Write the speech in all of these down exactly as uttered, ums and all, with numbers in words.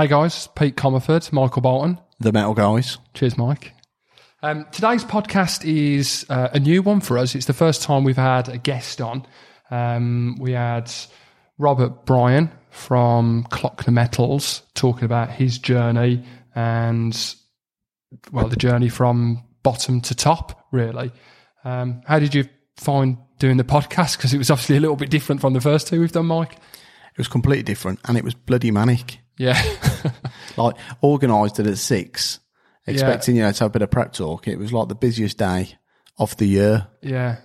Hey guys, Pete Comerford, Michael Bolton. The Metal Guys. Cheers, Mike. Um, today's podcast is uh, a new one for us. It's the first time we've had a guest on. Um, we had Rob Brien from Kloeckner Metals talking about his journey and, well, the journey from bottom to top, really. Um, how did you find doing the podcast? Because it was obviously a little bit different from the first two we've done, Mike. It was completely different, and it was bloody manic. Yeah. Like, organised it at six, expecting, yeah. you know, to have a bit of prep talk. It was like the busiest day of the year. Yeah.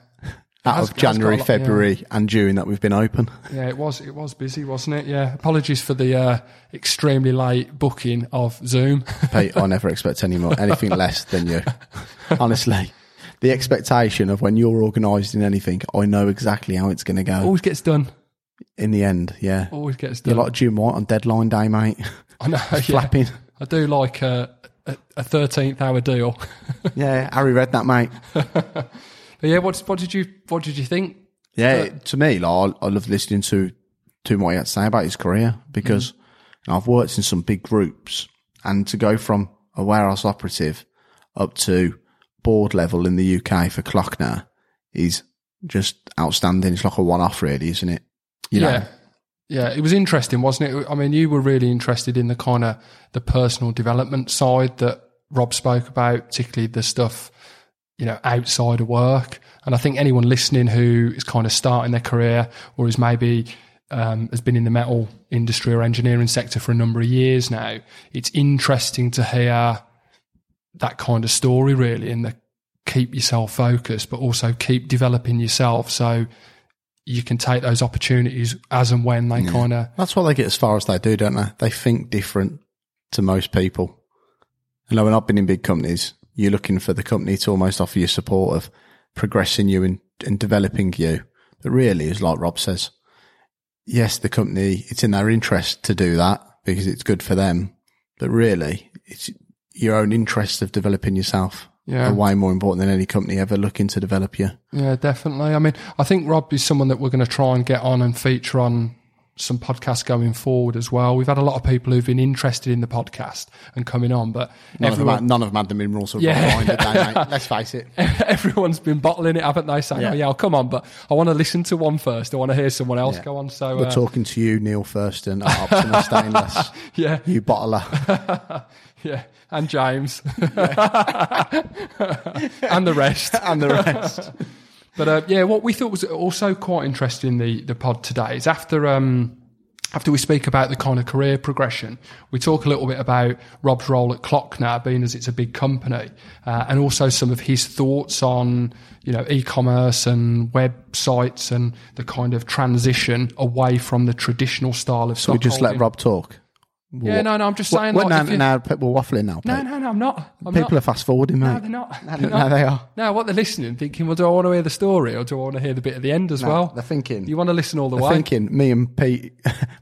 Out of January, lot, February yeah. and June that we've been open. Yeah, it was it was busy, wasn't it? Yeah. Apologies for the uh, extremely late booking of Zoom. Pete, I never expect any more, anything less than you. Honestly. The expectation of when you're organised in anything, I know exactly how it's going to go. Always gets done. In the end, yeah. Always gets done. You're like Jim White on deadline day, mate. I know. Yeah. Flapping. I do like a, a, a thirteenth hour deal. Yeah, Harry read that, mate. But yeah, what, what did you what did you think? Yeah, uh, to me, like, I, I love listening to to what he had to say about his career, because mm-hmm. you know, I've worked in some big groups, and to go from a warehouse operative up to board level in the U K for Kloeckner is just outstanding. It's like a one-off, really, isn't it? You know? Yeah, yeah. It was interesting, wasn't it? I mean, you were really interested in the kind of the personal development side that Rob spoke about, particularly the stuff, you know, outside of work. And I think anyone listening who is kind of starting their career, or is maybe um, has been in the metal industry or engineering sector for a number of years now, it's interesting to hear that kind of story, really, and the keep yourself focused, but also keep developing yourself so you can take those opportunities as and when they yeah. kind of... That's what they get as far as they do, don't they? They think different to most people. You know, when I've been in big companies, you're looking for the company to almost offer you support of progressing you and, and developing you. But really, it's like Rob says, yes, the company, it's in their interest to do that because it's good for them. But really, it's your own interest of developing yourself yeah. are way more important than any company ever looking to develop you. Yeah, definitely. I mean, I think Rob is someone that we're going to try and get on and feature on some podcasts going forward as well. We've had a lot of people who've been interested in the podcast and coming on, but none, everyone, of, them had, none of them had the minerals. Yeah. Right behind it, let's face it. Everyone's been bottling it, haven't they? Saying, yeah. "Oh yeah, I'll come on, but I want to listen to one first. I want to hear someone else yeah. go on." So we're uh, talking to you, Neil Thurston, at Optima Stainless. Yeah, you bottler. Yeah, and James, yeah. and the rest, and the rest. But uh, yeah, what we thought was also quite interesting the the pod today is after um after we speak about the kind of career progression, we talk a little bit about Rob's role at Kloeckner, being as it's a big company, uh, and also some of his thoughts on, you know, e-commerce and websites and the kind of transition away from the traditional style of. So we just let Rob talk. Yeah, no, no, I'm just saying... Well, like, now, now we're waffling now, Pete. No, no, no, I'm not. I'm People not. are fast-forwarding, mate. No, they're not. No, they're not. No, they are. No, what they're listening, thinking, well, do I want to hear the story or do I want to hear the bit at the end as no, well? They're thinking... You want to listen all the they're way? They're thinking, me and Pete,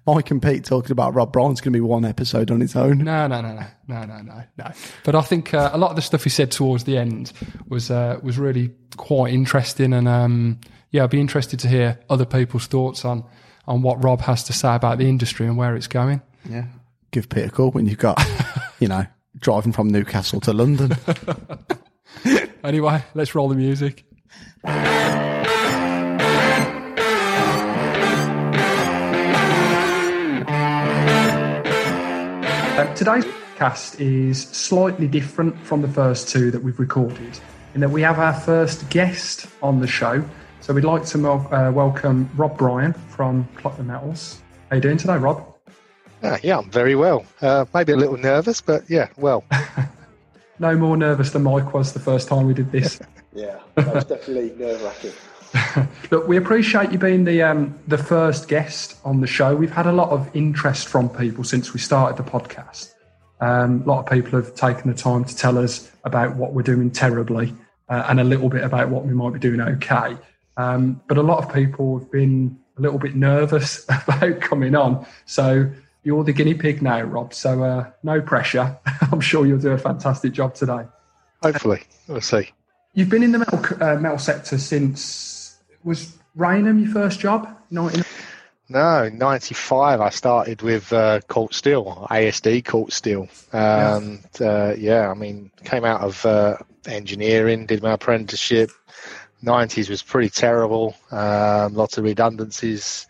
Mike and Pete talking about Rob Brien's going to be one episode on its own. No, no, no, no, no, no, no, no. But I think uh, a lot of the stuff he said towards the end was uh, was really quite interesting, and um, yeah, I'd be interested to hear other people's thoughts on, on what Rob has to say about the industry and where it's going. Yeah. Give Pete a call when you've got, you know, driving from Newcastle to London. Anyway, let's roll the music. Um, today's podcast is slightly different from the first two that we've recorded, in that we have our first guest on the show. So we'd like to uh, welcome Rob Brien from Kloeckner Metals. How are you doing today, Rob? Uh, yeah, I'm very well. Uh, maybe a little nervous, but yeah, well. No more nervous than Mike was the first time we did this. Yeah, that was definitely nerve-wracking. Look, we appreciate you being the um, the first guest on the show. We've had a lot of interest from people since we started the podcast. Um, a lot of people have taken the time to tell us about what we're doing terribly uh, and a little bit about what we might be doing okay. Um, but a lot of people have been a little bit nervous about coming on, so... You're the guinea pig now, Rob, so uh, no pressure. I'm sure you'll do a fantastic job today. Hopefully. We'll see. You've been in the metal, uh, metal sector since... Was Rainham your first job? nineteen No, ninety-five. I started with uh, Cort Steel, A S D Cort Steel. Um, yes. uh, yeah, I mean, came out of uh, engineering, did my apprenticeship. nineties was pretty terrible. Um, lots of redundancies,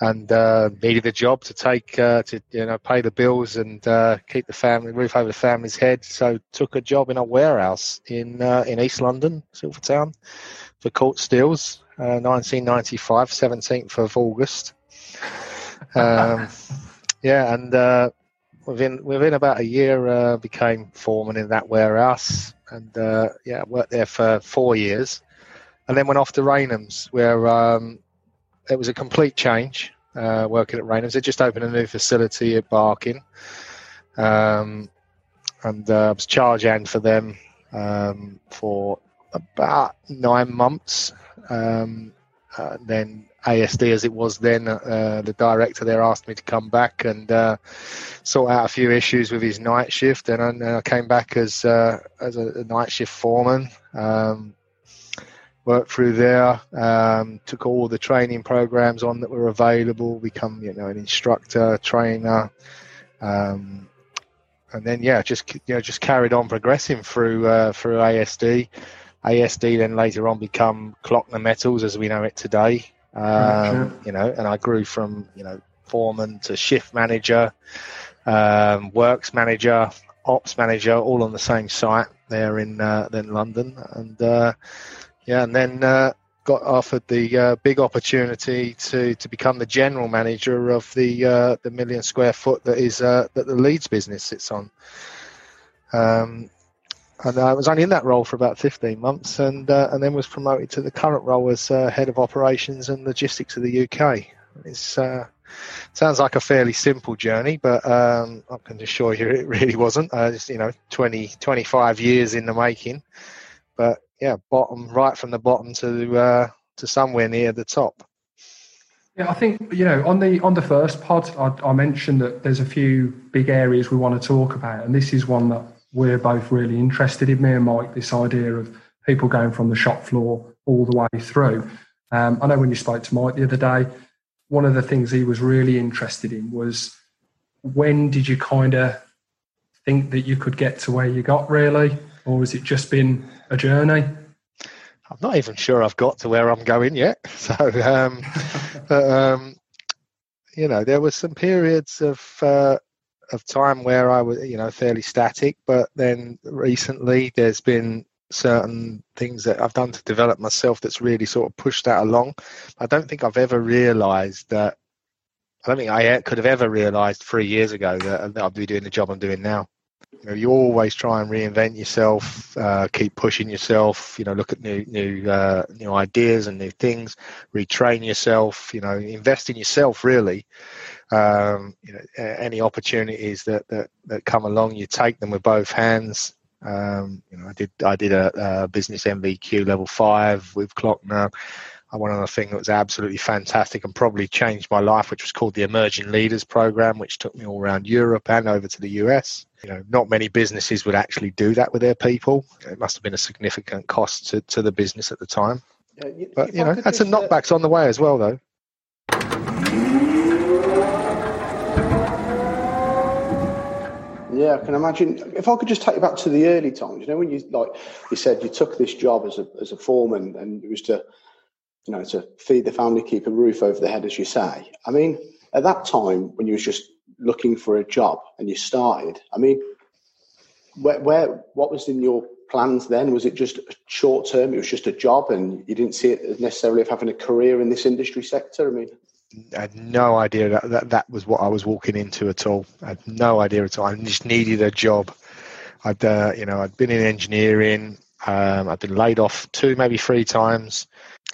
and uh, needed a job to take uh, to you know pay the bills and uh, keep the family roof over the family's head. So took a job in a warehouse in uh, in East London, Silvertown, for Cort Steels. Uh, nineteen ninety-five, seventeenth of August. Um, yeah, and uh, within within about a year, uh, became foreman in that warehouse, and uh, yeah, worked there for four years, and then went off to Rainham's, where um, it was a complete change. Uh, working at Rainham's, they just opened a new facility at Barkin, um, and uh, I was charge hand for them um, for about nine months. Um, uh, then A S D, as it was then, uh, the director there asked me to come back and uh, sort out a few issues with his night shift, and I, and I came back as uh, as a, a night shift foreman. Um, worked through there, um, took all the training programs on that were available, become you know an instructor, trainer, um, and then yeah, just you know just carried on progressing through uh, through A S D. A S D then later on become Kloeckner Metals as we know it today, um, mm, sure. you know, and I grew from, you know, foreman to shift manager, um, works manager, ops manager, all on the same site there in uh, then London. And, uh, yeah, and then uh, got offered the uh, big opportunity to, to become the general manager of the uh, the million square foot that is uh, that the Leeds business sits on. Um And I was only in that role for about fifteen months, and uh, and then was promoted to the current role as uh, head of operations and logistics of the U K. It's uh, sounds like a fairly simple journey, but um, I can assure you it really wasn't. Uh, just, you know, twenty, twenty-five years in the making. But yeah, bottom right from the bottom to uh, to somewhere near the top. Yeah, I think you know on the on the first pod, I, I mentioned that there's a few big areas we want to talk about, and this is one that we're both really interested in, me and Mike, this idea of people going from the shop floor all the way through. Um, I know when you spoke to Mike the other day, one of the things he was really interested in was when did you kind of think that you could get to where you got, really? Or has it just been a journey? I'm not even sure I've got to where I'm going yet. So, um, but, um, you know, there were some periods of... Uh, of time where I was, you know, fairly static, but then recently there's been certain things that I've done to develop myself that's really sort of pushed that along. I don't think I've ever realised that, I don't think I could have ever realised three years ago that I'd be doing the job I'm doing now. You know, you always try and reinvent yourself, uh, keep pushing yourself, you know, look at new new, uh, new ideas and new things, retrain yourself, you know, invest in yourself, really. Um, you know, any opportunities that, that, that come along, you take them with both hands. Um, you know, I did I did a, a business M V Q level five with Kloeckner. I went on a thing that was absolutely fantastic and probably changed my life, which was called the Emerging Leaders Program, which took me all around Europe and over to the U S. You know, not many businesses would actually do that with their people. It must have been a significant cost to, to the business at the time. Yeah, you, but, you know, had some knockbacks on the way as well, though. Yeah, I can imagine. If I could just take you back to the early times, you know, when you, like you said, you took this job as a as a foreman and it was to... you know, to feed the family, keep a roof over the head, as you say. I mean, at that time, when you was just looking for a job and you started, I mean, where, where, what was in your plans then? Was it just short term? It was just a job and you didn't see it as necessarily of having a career in this industry sector? I mean... I had no idea that, that that was what I was walking into at all. I had no idea at all. I just needed a job. I'd, uh, you know, I'd been in engineering. Um, I'd been laid off two, maybe three times.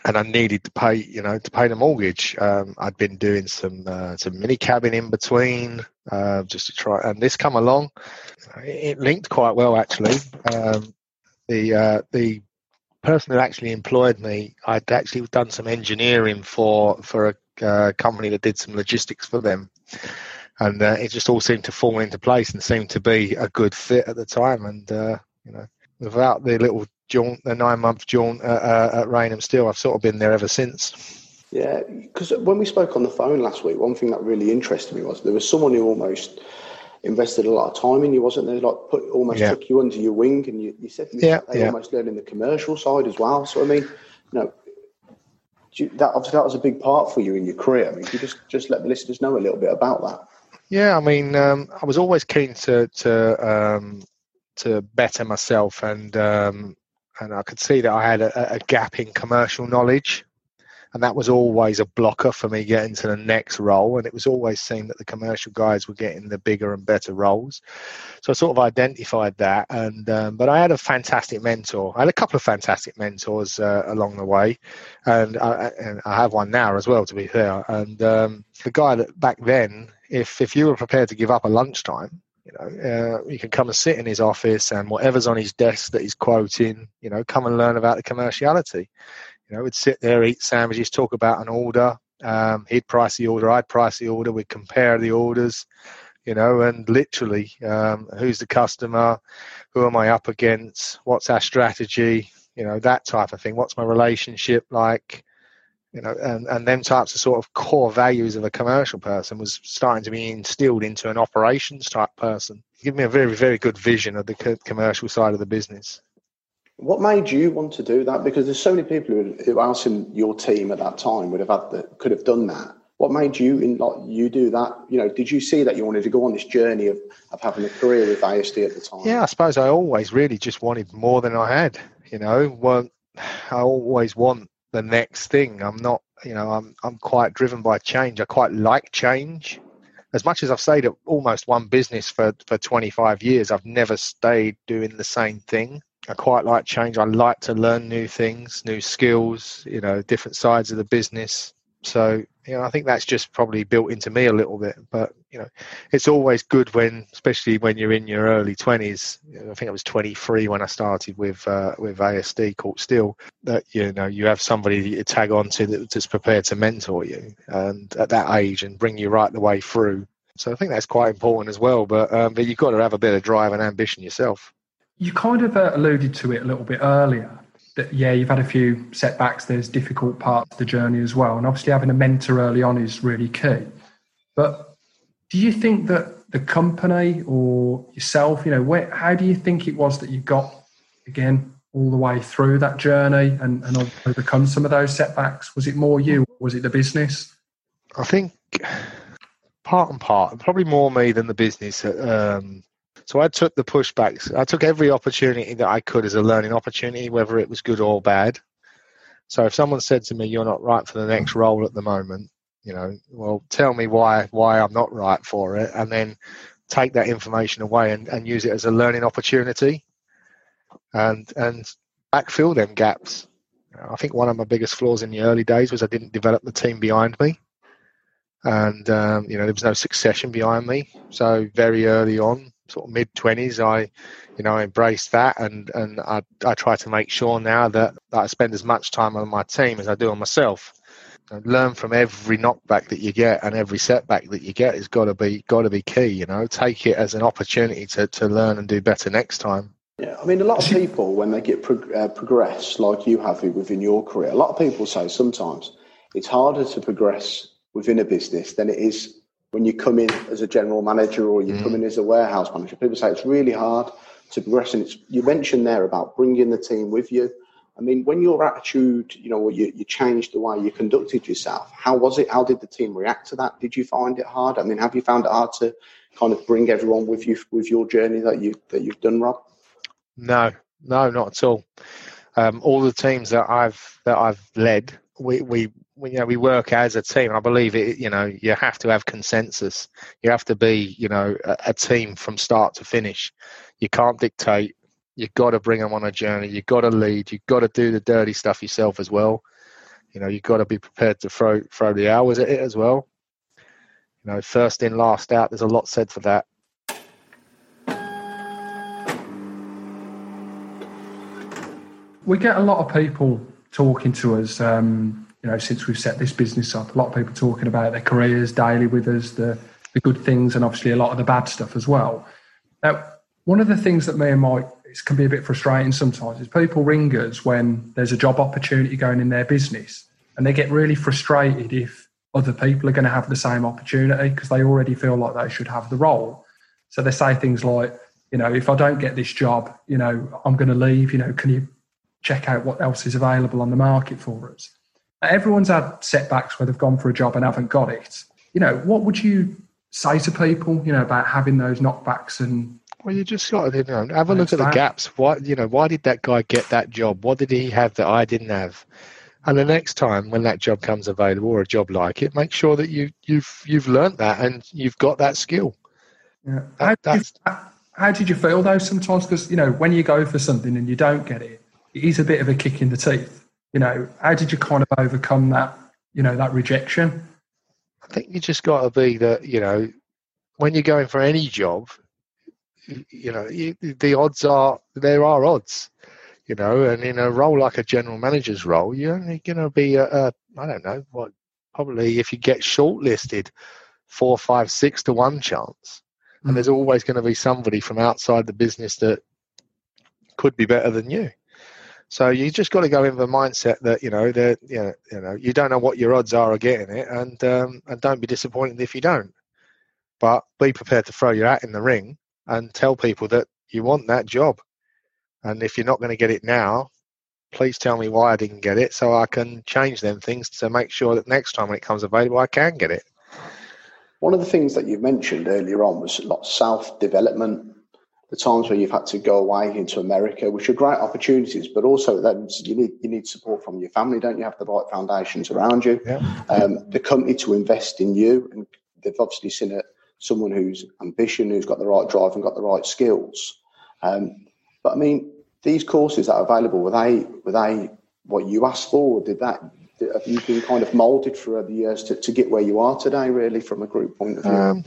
And I needed to pay, you know, to pay the mortgage. Um, I'd been doing some uh, some mini cabin in between, uh, just to try. And this come along, it linked quite well actually. Um, the uh, the person who actually employed me, I'd actually done some engineering for for a uh, company that did some logistics for them, and uh, it just all seemed to fall into place and seemed to be a good fit at the time. And uh, you know, without the little jaunt, the nine month jaunt at, uh, at Rainham Steel, I've sort of been there ever since. Yeah, because when we spoke on the phone last week, one thing that really interested me was there was someone who almost invested a lot of time in you, wasn't there? Like put almost yeah. took you under your wing, and you, you said to me yeah, they yeah. almost learning the commercial side as well. So I mean, you know, you, that obviously that was a big part for you in your career. I mean, could you just just let the listeners know a little bit about that? Yeah, I mean, um, I was always keen to to um, to better myself, and um, and I could see that I had a, a gap in commercial knowledge, and that was always a blocker for me getting to the next role. And it was always seen that the commercial guys were getting the bigger and better roles, so I sort of identified that. And um, but I had a fantastic mentor. I had a couple of fantastic mentors uh, along the way, and I, and I have one now as well, to be fair. And um, the guy that back then, if if you were prepared to give up a lunchtime, you know, uh, you can come and sit in his office, and whatever's on his desk that he's quoting, you know, come and learn about the commerciality. You know, we'd sit there, eat sandwiches, talk about an order. Um, he'd price the order, I'd price the order. We'd compare the orders, you know, and literally, um, who's the customer? Who am I up against? What's our strategy? You know, that type of thing. What's my relationship like? You know, and, and them types of sort of core values of a commercial person was starting to be instilled into an operations type person. It gave me a very, very good vision of the co- commercial side of the business. What made you want to do that? Because there's so many people who else in your team at that time would have had that, could have done that. What made you in like you do that? You know, did you see that you wanted to go on this journey of, of having a career with A S D at the time? Yeah, I suppose I always really just wanted more than I had. You know, well, I always want the next thing. I'm not, you know, I'm I'm quite driven by change. I quite like change. As much as I've stayed at almost one business for, for twenty-five years, I've never stayed doing the same thing. I quite like change. I like to learn new things, new skills, you know, different sides of the business. So, you know, I think that's just probably built into me a little bit. But, you know, it's always good when, especially when you're in your early twenties, I think I was twenty-three when I started with uh, with A S D Cort Steel, that, you know, you have somebody that you tag on to that's prepared to mentor you and at that age and bring you right the way through. So I think that's quite important as well. But, um, but you've got to have a bit of drive and ambition yourself. You kind of uh, alluded to it a little bit earlier, that, yeah, you've had a few setbacks. There's difficult parts of the journey as well. And obviously having a mentor early on is really key. But do you think that the company or yourself, you know, where, how do you think it was that you got, again, all the way through that journey and, and overcome some of those setbacks? Was it more you? Was it the business? I think part and part, probably more me than the business. Um So I took the pushbacks. I took every opportunity that I could as a learning opportunity, whether it was good or bad. So if someone said to me, you're not right for the next role at the moment, you know, well, tell me why why I'm not right for it, and then take that information away and, and use it as a learning opportunity and and backfill them gaps. I think one of my biggest flaws in the early days was I didn't develop the team behind me. And, um, you know, there was no succession behind me. So very early on, sort of mid twenties, I, you know, embraced that, and and I I try to make sure now that, that I spend as much time on my team as I do on myself. And learn from every knockback that you get and every setback that you get has got to be got to be key. You know, take it as an opportunity to to learn and do better next time. Yeah, I mean, a lot of people when they get prog- uh, progress like you have within your career, a lot of people say sometimes it's harder to progress within a business than it is when you come in as a general manager or you mm. come in as a warehouse manager. People say it's really hard to progress. And it's, you mentioned there about bringing the team with you. I mean, when your attitude, you know, you, you changed the way you conducted yourself, how was it? How did the team react to that? Did you find it hard? I mean, have you found it hard to kind of bring everyone with you with your journey that, you, that you've done, Rob? No, no, not at all. Um, all the teams that I've that I've led, we we We, you know, we work as a team. I believe it. You know, you have to have consensus. You have to be, you know, a, a team from start to finish. You can't dictate. You've got to bring them on a journey. You've got to lead. You've got to do the dirty stuff yourself as well. You know, you've got to be prepared to throw throw the hours at it as well. You know, first in, last out. There's a lot said for that. We get a lot of people talking to us. Um, You know, since we've set this business up, a lot of people talking about their careers daily with us, the, the good things and obviously a lot of the bad stuff as well. Now, one of the things that me and Mike, it can be a bit frustrating sometimes, is people ring us when there's a job opportunity going in their business and they get really frustrated if other people are going to have the same opportunity because they already feel like they should have the role. So they say things like, you know, if I don't get this job, you know, I'm going to leave. You know, can you check out what else is available on the market for us? Everyone's had setbacks where they've gone for a job and haven't got it. You know, what would you say to people, you know, about having those knockbacks? And well, you just got to, you know, have a look at the gaps. Why, you know, why did that guy get that job? What did he have that I didn't have? And the next time when that job comes available or a job like it, make sure that you, you've you've learned that and you've got that skill. Yeah. That, how, did you, how did you feel though sometimes? Because, you know, when you go for something and you don't get it, it is a bit of a kick in the teeth. You know, how did you kind of overcome that, you know, that rejection? I think you just got to be that, you know, when you're going for any job, you know, you, the odds are, there are odds, you know, and in a role like a general manager's role, you're only going to be, a, a, I don't know, what probably if you get shortlisted, four, five, six to one chance. Mm. And there's always going to be somebody from outside the business that could be better than you. So you just got to go in with a mindset that, you know, that, you know, you know, you don't know what your odds are of getting it, and um, and don't be disappointed if you don't. But be prepared to throw your hat in the ring and tell people that you want that job. And if you're not going to get it now, please tell me why I didn't get it so I can change them things to make sure that next time when it comes available, I can get it. One of the things that you mentioned earlier on was a lot of self-development. The times when you've had to go away into America, which are great opportunities, but also that you need you need support from your family, don't you? Have the right foundations around you, yeah. um, the company to invest in you, and they've obviously seen a, someone who's ambition, who's got the right drive and got the right skills. Um, but I mean, these courses that are available, were they were they what you asked for? Or did that have you been kind of moulded through the years to, to get where you are today? Really, from a group point of view. Um,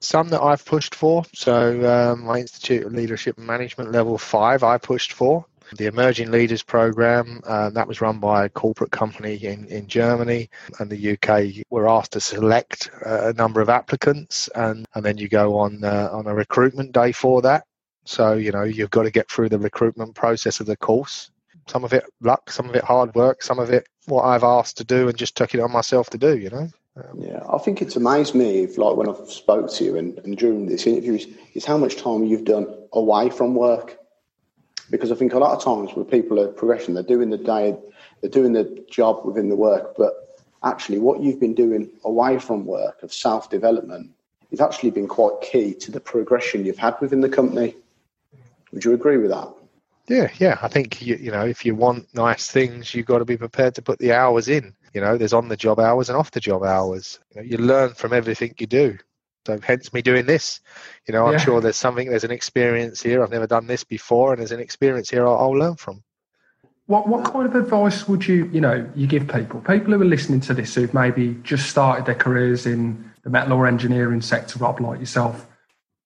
Some that I've pushed for, so um, my Institute of Leadership and Management level five, I pushed for the Emerging Leaders Program, uh, that was run by a corporate company in, in Germany and the U K. We're asked to select a number of applicants, and, and then you go on uh, on a recruitment day for that. So you know you've got to get through the recruitment process of the course. Some of it luck, some of it hard work, some of it what I've asked to do and just took it on myself to do. You know. Um, yeah, I think it's amazed me, if, like when I've spoke to you and, and during this interview, is, is how much time you've done away from work. Because I think a lot of times when people are progressing, they're doing the day, they're doing the job within the work, but actually what you've been doing away from work of self-development has actually been quite key to the progression you've had within the company. Would you agree with that? Yeah, yeah. I think, you, you know, if you want nice things, you've got to be prepared to put the hours in. You know, there's on-the-job hours and off-the-job hours. You know, you learn from everything you do. So hence me doing this. You know, I'm yeah. sure there's something, there's an experience here. I've never done this before, and there's an experience here I'll, I'll learn from. What what kind of advice would you, you know, you give people? People who are listening to this who've maybe just started their careers in the metal or engineering sector, Rob, like yourself,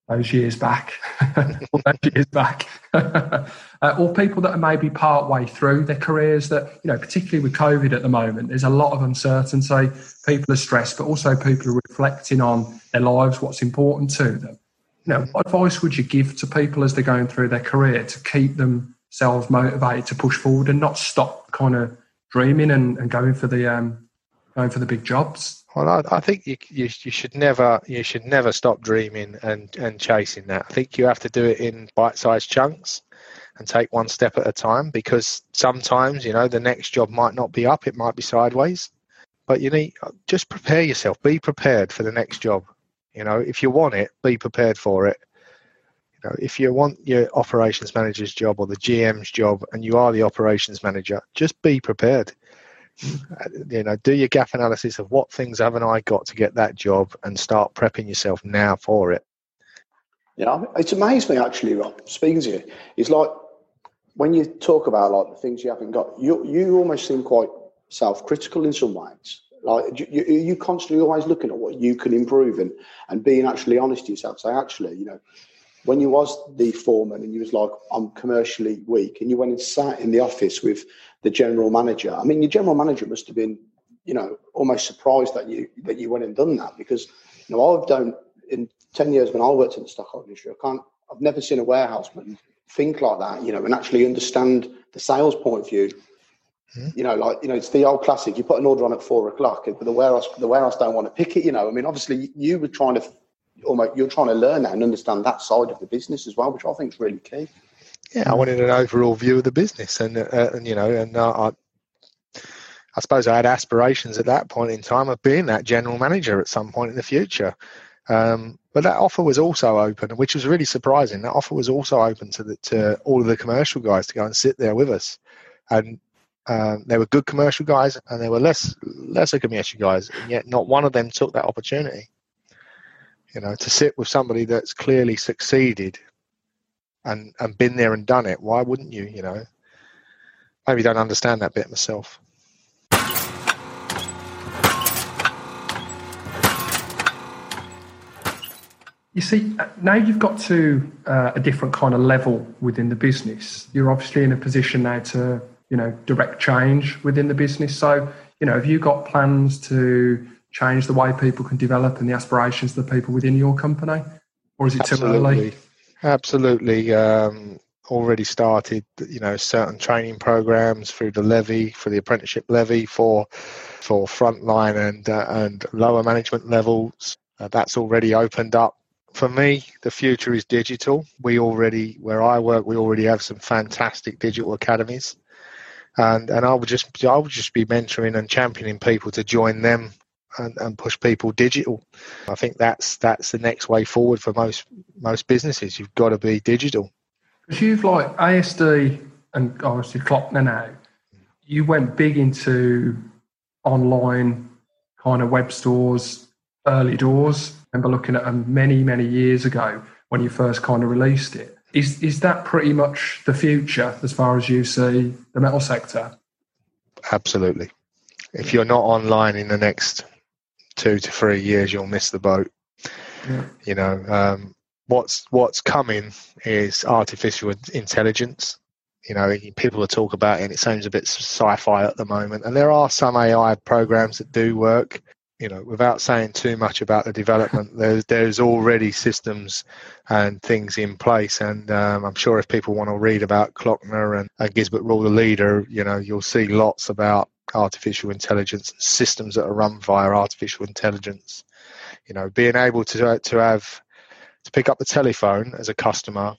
those years back, or those years back, uh, or people that are maybe part way through their careers that, you know, particularly with COVID at the moment, there's a lot of uncertainty, people are stressed, but also people are reflecting on their lives, what's important to them. You know, what advice would you give to people as they're going through their career to keep themselves motivated to push forward and not stop kind of dreaming and, and going for the um, going for the big jobs? Well, I, I think you, you you should never you should never stop dreaming and, and chasing that. I think you have to do it in bite-sized chunks and take one step at a time, because sometimes, you know, the next job might not be up, it might be sideways. But you need just prepare yourself. Be prepared for the next job. You know, if you want it, be prepared for it. You know, if you want your operations manager's job or the G M's job and you are the operations manager, just be prepared. You know, do your gap analysis of what things haven't I got to get that job and start prepping yourself now for it. Yeah, it's amazed me actually, Rob, speaking to you. It's like when you talk about like the things you haven't got, you you almost seem quite self-critical in some ways. Like you, you're constantly always looking at what you can improve and, and being actually honest to yourself. Say, actually, you know, when you was the foreman and you was like, I'm commercially weak, and you went and sat in the office with the general manager. I mean, your general manager must have been, you know, almost surprised that you that you went and done that, because, you know, I've done in ten years when I worked in the stock industry, I can't, I've never seen a warehouseman think like that, you know, and actually understand the sales point of view Mm-hmm. You know, like, you know, it's the old classic. You put an order on at four o'clock, but the warehouse, the warehouse don't want to pick it. You know, I mean, obviously, you were trying to, almost, you're trying to learn that and understand that side of the business as well, which I think is really key. Yeah, I wanted an overall view of the business, and uh, and you know, and uh, I, I suppose I had aspirations at that point in time of being that general manager at some point in the future. Um, but that offer was also open, which was really surprising. That offer was also open to the, to all of the commercial guys to go and sit there with us, and. Um, they were good commercial guys, and they were less lesser commercial guys, and yet not one of them took that opportunity. You know, to sit with somebody that's clearly succeeded and and been there and done it. Why wouldn't you? You know, maybe don't understand that bit myself. You see, now you've got to uh, a different kind of level within the business. You're obviously in a position now to, you know, direct change within the business. So, you know, have you got plans to change the way people can develop and the aspirations of the people within your company? Or is it too early? Absolutely. Um, already started, you know, certain training programs through the levy, for the apprenticeship levy for for frontline and, uh, and lower management levels. Uh, that's already opened up. For me, the future is digital. We already, where I work, we already have some fantastic digital academies. And and I would just I would just be mentoring and championing people to join them and, and push people digital. I think that's that's the next way forward for most most businesses. You've got to be digital. Because you've like A S D and obviously Kloeckner now, you went big into online kind of web stores early doors. I remember looking at them many many years ago when you first kind of released it. Is is that pretty much the future as far as you see the metal sector? Absolutely. If you're not online in the next two to three years, you'll miss the boat. Yeah. You know, um, what's what's coming is artificial intelligence. You know, people are talking about it, and it seems a bit sci-fi at the moment. And there are some A I programs that do work. You know, without saying too much about the development, there's, there's already systems and things in place. And um, I'm sure if people want to read about Kloeckner and, and Gisbert Rule, the leader, you know, you'll see lots about artificial intelligence, systems that are run via artificial intelligence. You know, being able to to have to pick up the telephone as a customer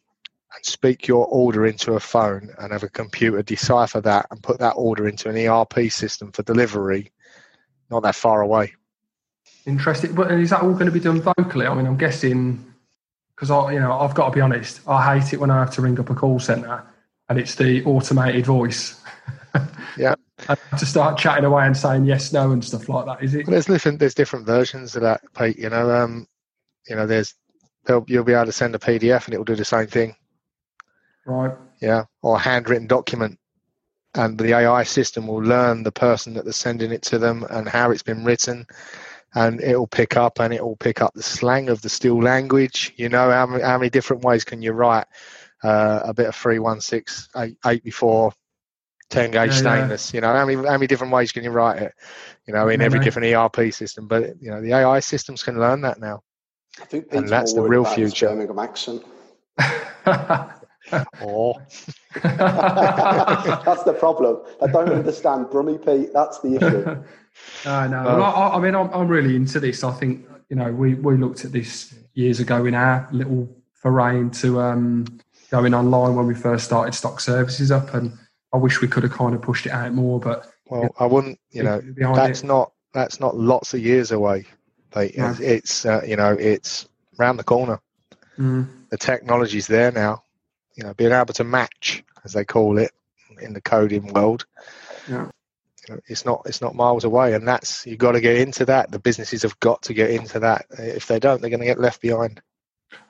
and speak your order into a phone and have a computer decipher that and put that order into an E R P system for delivery, not that far away. Interesting. But is that all going to be done vocally? I mean, I'm guessing, because I, you know, I've got to be honest. I hate it when I have to ring up a call centre and it's the automated voice. Yeah. I have to start chatting away and saying yes, no, and stuff like that. Is it? Well, there's different. There's different versions of that, Pete. You know, um, you know, there's you'll be able to send a P D F and it will do the same thing. Right. Yeah. Or a handwritten document. And the A I system will learn the person that they're sending it to them and how it's been written, and it'll pick up and it'll pick up the slang of the steel language. You know, how many, how many different ways can you write uh, a bit of three one six, eight, eight before ten gauge yeah, stainless? Yeah. You know, how many how many different ways can you write it? You know, in yeah, every no. different E R P system. But you know, the A I systems can learn that now. I think and that's the real future. Birmingham accent. Oh. That's the problem. I don't understand Brummy Pete. That's the issue. I know. Well, I, I mean, I'm, I'm really into this. I think, you know, we, we looked at this years ago in our little foray into um, going online when we first started Stock Services up, and I wish we could have kind of pushed it out more. But well, you know, I wouldn't. You know, that's it. not that's not lots of years away. Like, no. It's, it's uh, you know, it's round the corner. Mm. The technology's there now. You know, being able to match, as they call it, in the coding world, yeah. You know, it's not it's not miles away, and that's you've got to get into that. The businesses have got to get into that. If they don't, they're going to get left behind.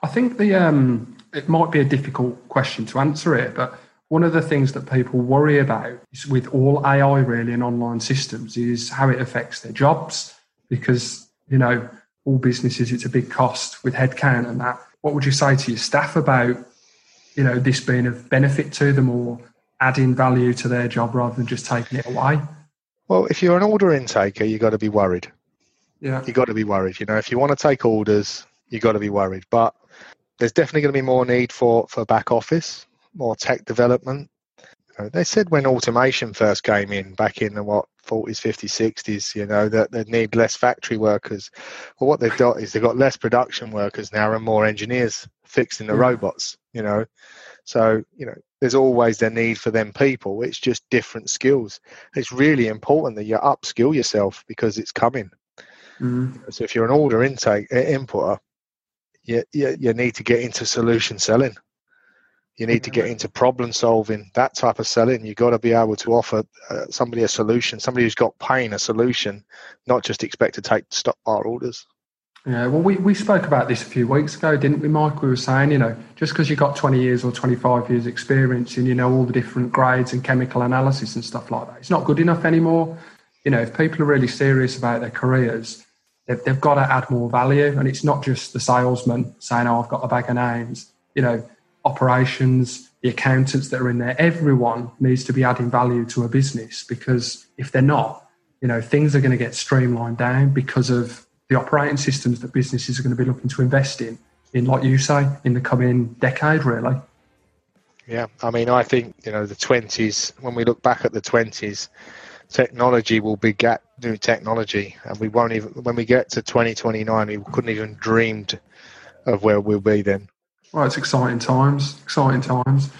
I think the um, it might be a difficult question to answer it, but one of the things that people worry about is with all A I really and online systems is how it affects their jobs, because you know all businesses it's a big cost with headcount and that. What would you say to your staff about, you know, this being of benefit to them or adding value to their job rather than just taking it away? Well, if you're an order intaker, you've got to be worried. Yeah. You've got to be worried. You know, if you want to take orders, you've got to be worried. But there's definitely going to be more need for, for back office, more tech development. They said when automation first came in back in the what forties, fifties, sixties, you know, that they'd need less factory workers. Well, what they've got is they've got less production workers now and more engineers fixing the yeah. robots, you know. So, you know, there's always the need for them people. It's just different skills. It's really important that you upskill yourself because it's coming. Mm. So if you're an order intake uh, importer, you, you, you need to get into solution selling. You need to get into problem solving, that type of selling. You've got to be able to offer uh, somebody a solution, somebody who's got pain, a solution, not just expect to take stock bar orders. Yeah, well, we, we spoke about this a few weeks ago, didn't we, Mike? We were saying, you know, just because you've got twenty years or twenty-five years experience in, you know, all the different grades and chemical analysis and stuff like that, it's not good enough anymore. You know, if people are really serious about their careers, they've, they've got to add more value. And it's not just the salesman saying, oh, I've got a bag of names, you know, operations, the accountants that are in there, everyone needs to be adding value to a business, because if they're not, you know, things are going to get streamlined down because of the operating systems that businesses are going to be looking to invest in, in, like you say, in the coming decade, really. Yeah, I mean, I think, you know, the twenties, when we look back at the twenties, technology will beget new technology. And we won't even, when we get to twenty twenty-nine, we couldn't even dreamed of where we'll be then. Well, it's exciting times, exciting times.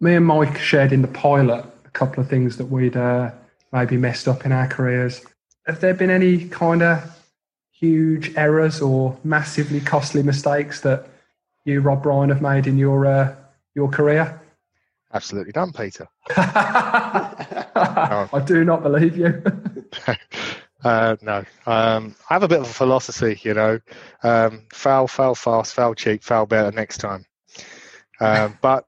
Me and Mike shared in the pilot a couple of things that we'd uh, maybe messed up in our careers. Have there been any kind of huge errors or massively costly mistakes that you, Rob Brien, have made in your uh, your career? Absolutely done, Peter. I do not believe you. Uh, no, um, I have a bit of a philosophy, you know, um, foul, foul fast, foul cheap, foul better next time. Um, but,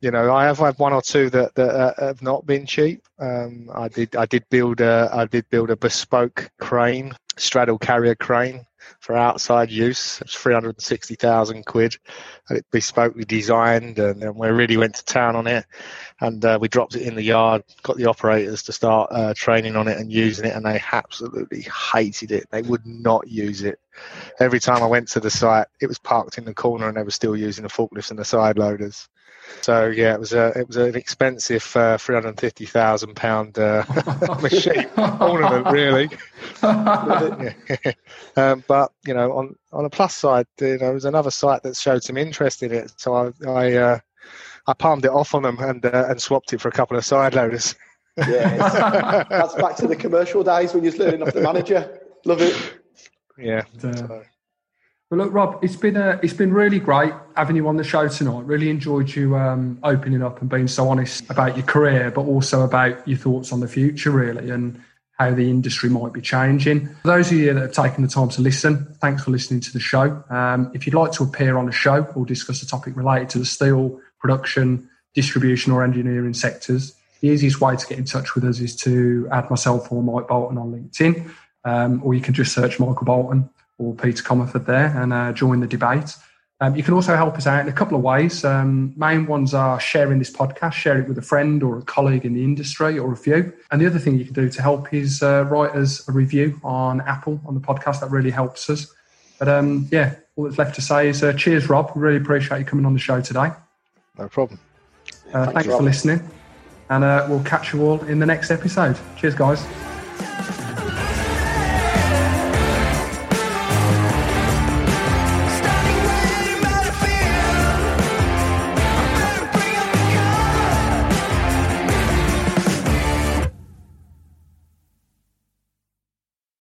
you know, I have had one or two that, that uh, have not been cheap. Um, I did, I did build a, I did build a bespoke crane, straddle carrier crane for outside use. It's three hundred sixty thousand quid. It bespokely designed, and, and we really went to town on it. And uh, we dropped it in the yard, got the operators to start uh, training on it and using it, and they absolutely hated it. They would not use it. Every time I went to the site, it was parked in the corner, and they were still using the forklifts and the side loaders. So yeah, it was a it was an expensive uh, three hundred fifty thousand pound uh, machine ornament, really. um, but you know, on on a plus side, you know, there was another site that showed some interest in it, so I I, uh, I palmed it off on them and uh, and swapped it for a couple of side loaders. Yeah, that's back to the commercial days when you're learning off the manager. Love it. Yeah. But, uh... so. Well, look, Rob, it's been a, it's been really great having you on the show tonight. Really enjoyed you um, opening up and being so honest about your career, but also about your thoughts on the future, really, and how the industry might be changing. For those of you that have taken the time to listen, thanks for listening to the show. Um, if you'd like to appear on the show or discuss a topic related to the steel, production, distribution or engineering sectors, the easiest way to get in touch with us is to add myself or Mike Bolton on LinkedIn, um, or you can just search Michael Bolton or Peter Comerford there and uh, join the debate. Um, you can also help us out in a couple of ways. Um, main ones are sharing this podcast, share it with a friend or a colleague in the industry or a few. And the other thing you can do to help is uh, write us a review on Apple on the podcast. That really helps us. But um, yeah, all that's left to say is uh, cheers, Rob. Really appreciate you coming on the show today. No problem. Uh, thanks thanks for listening. And uh, we'll catch you all in the next episode. Cheers, guys.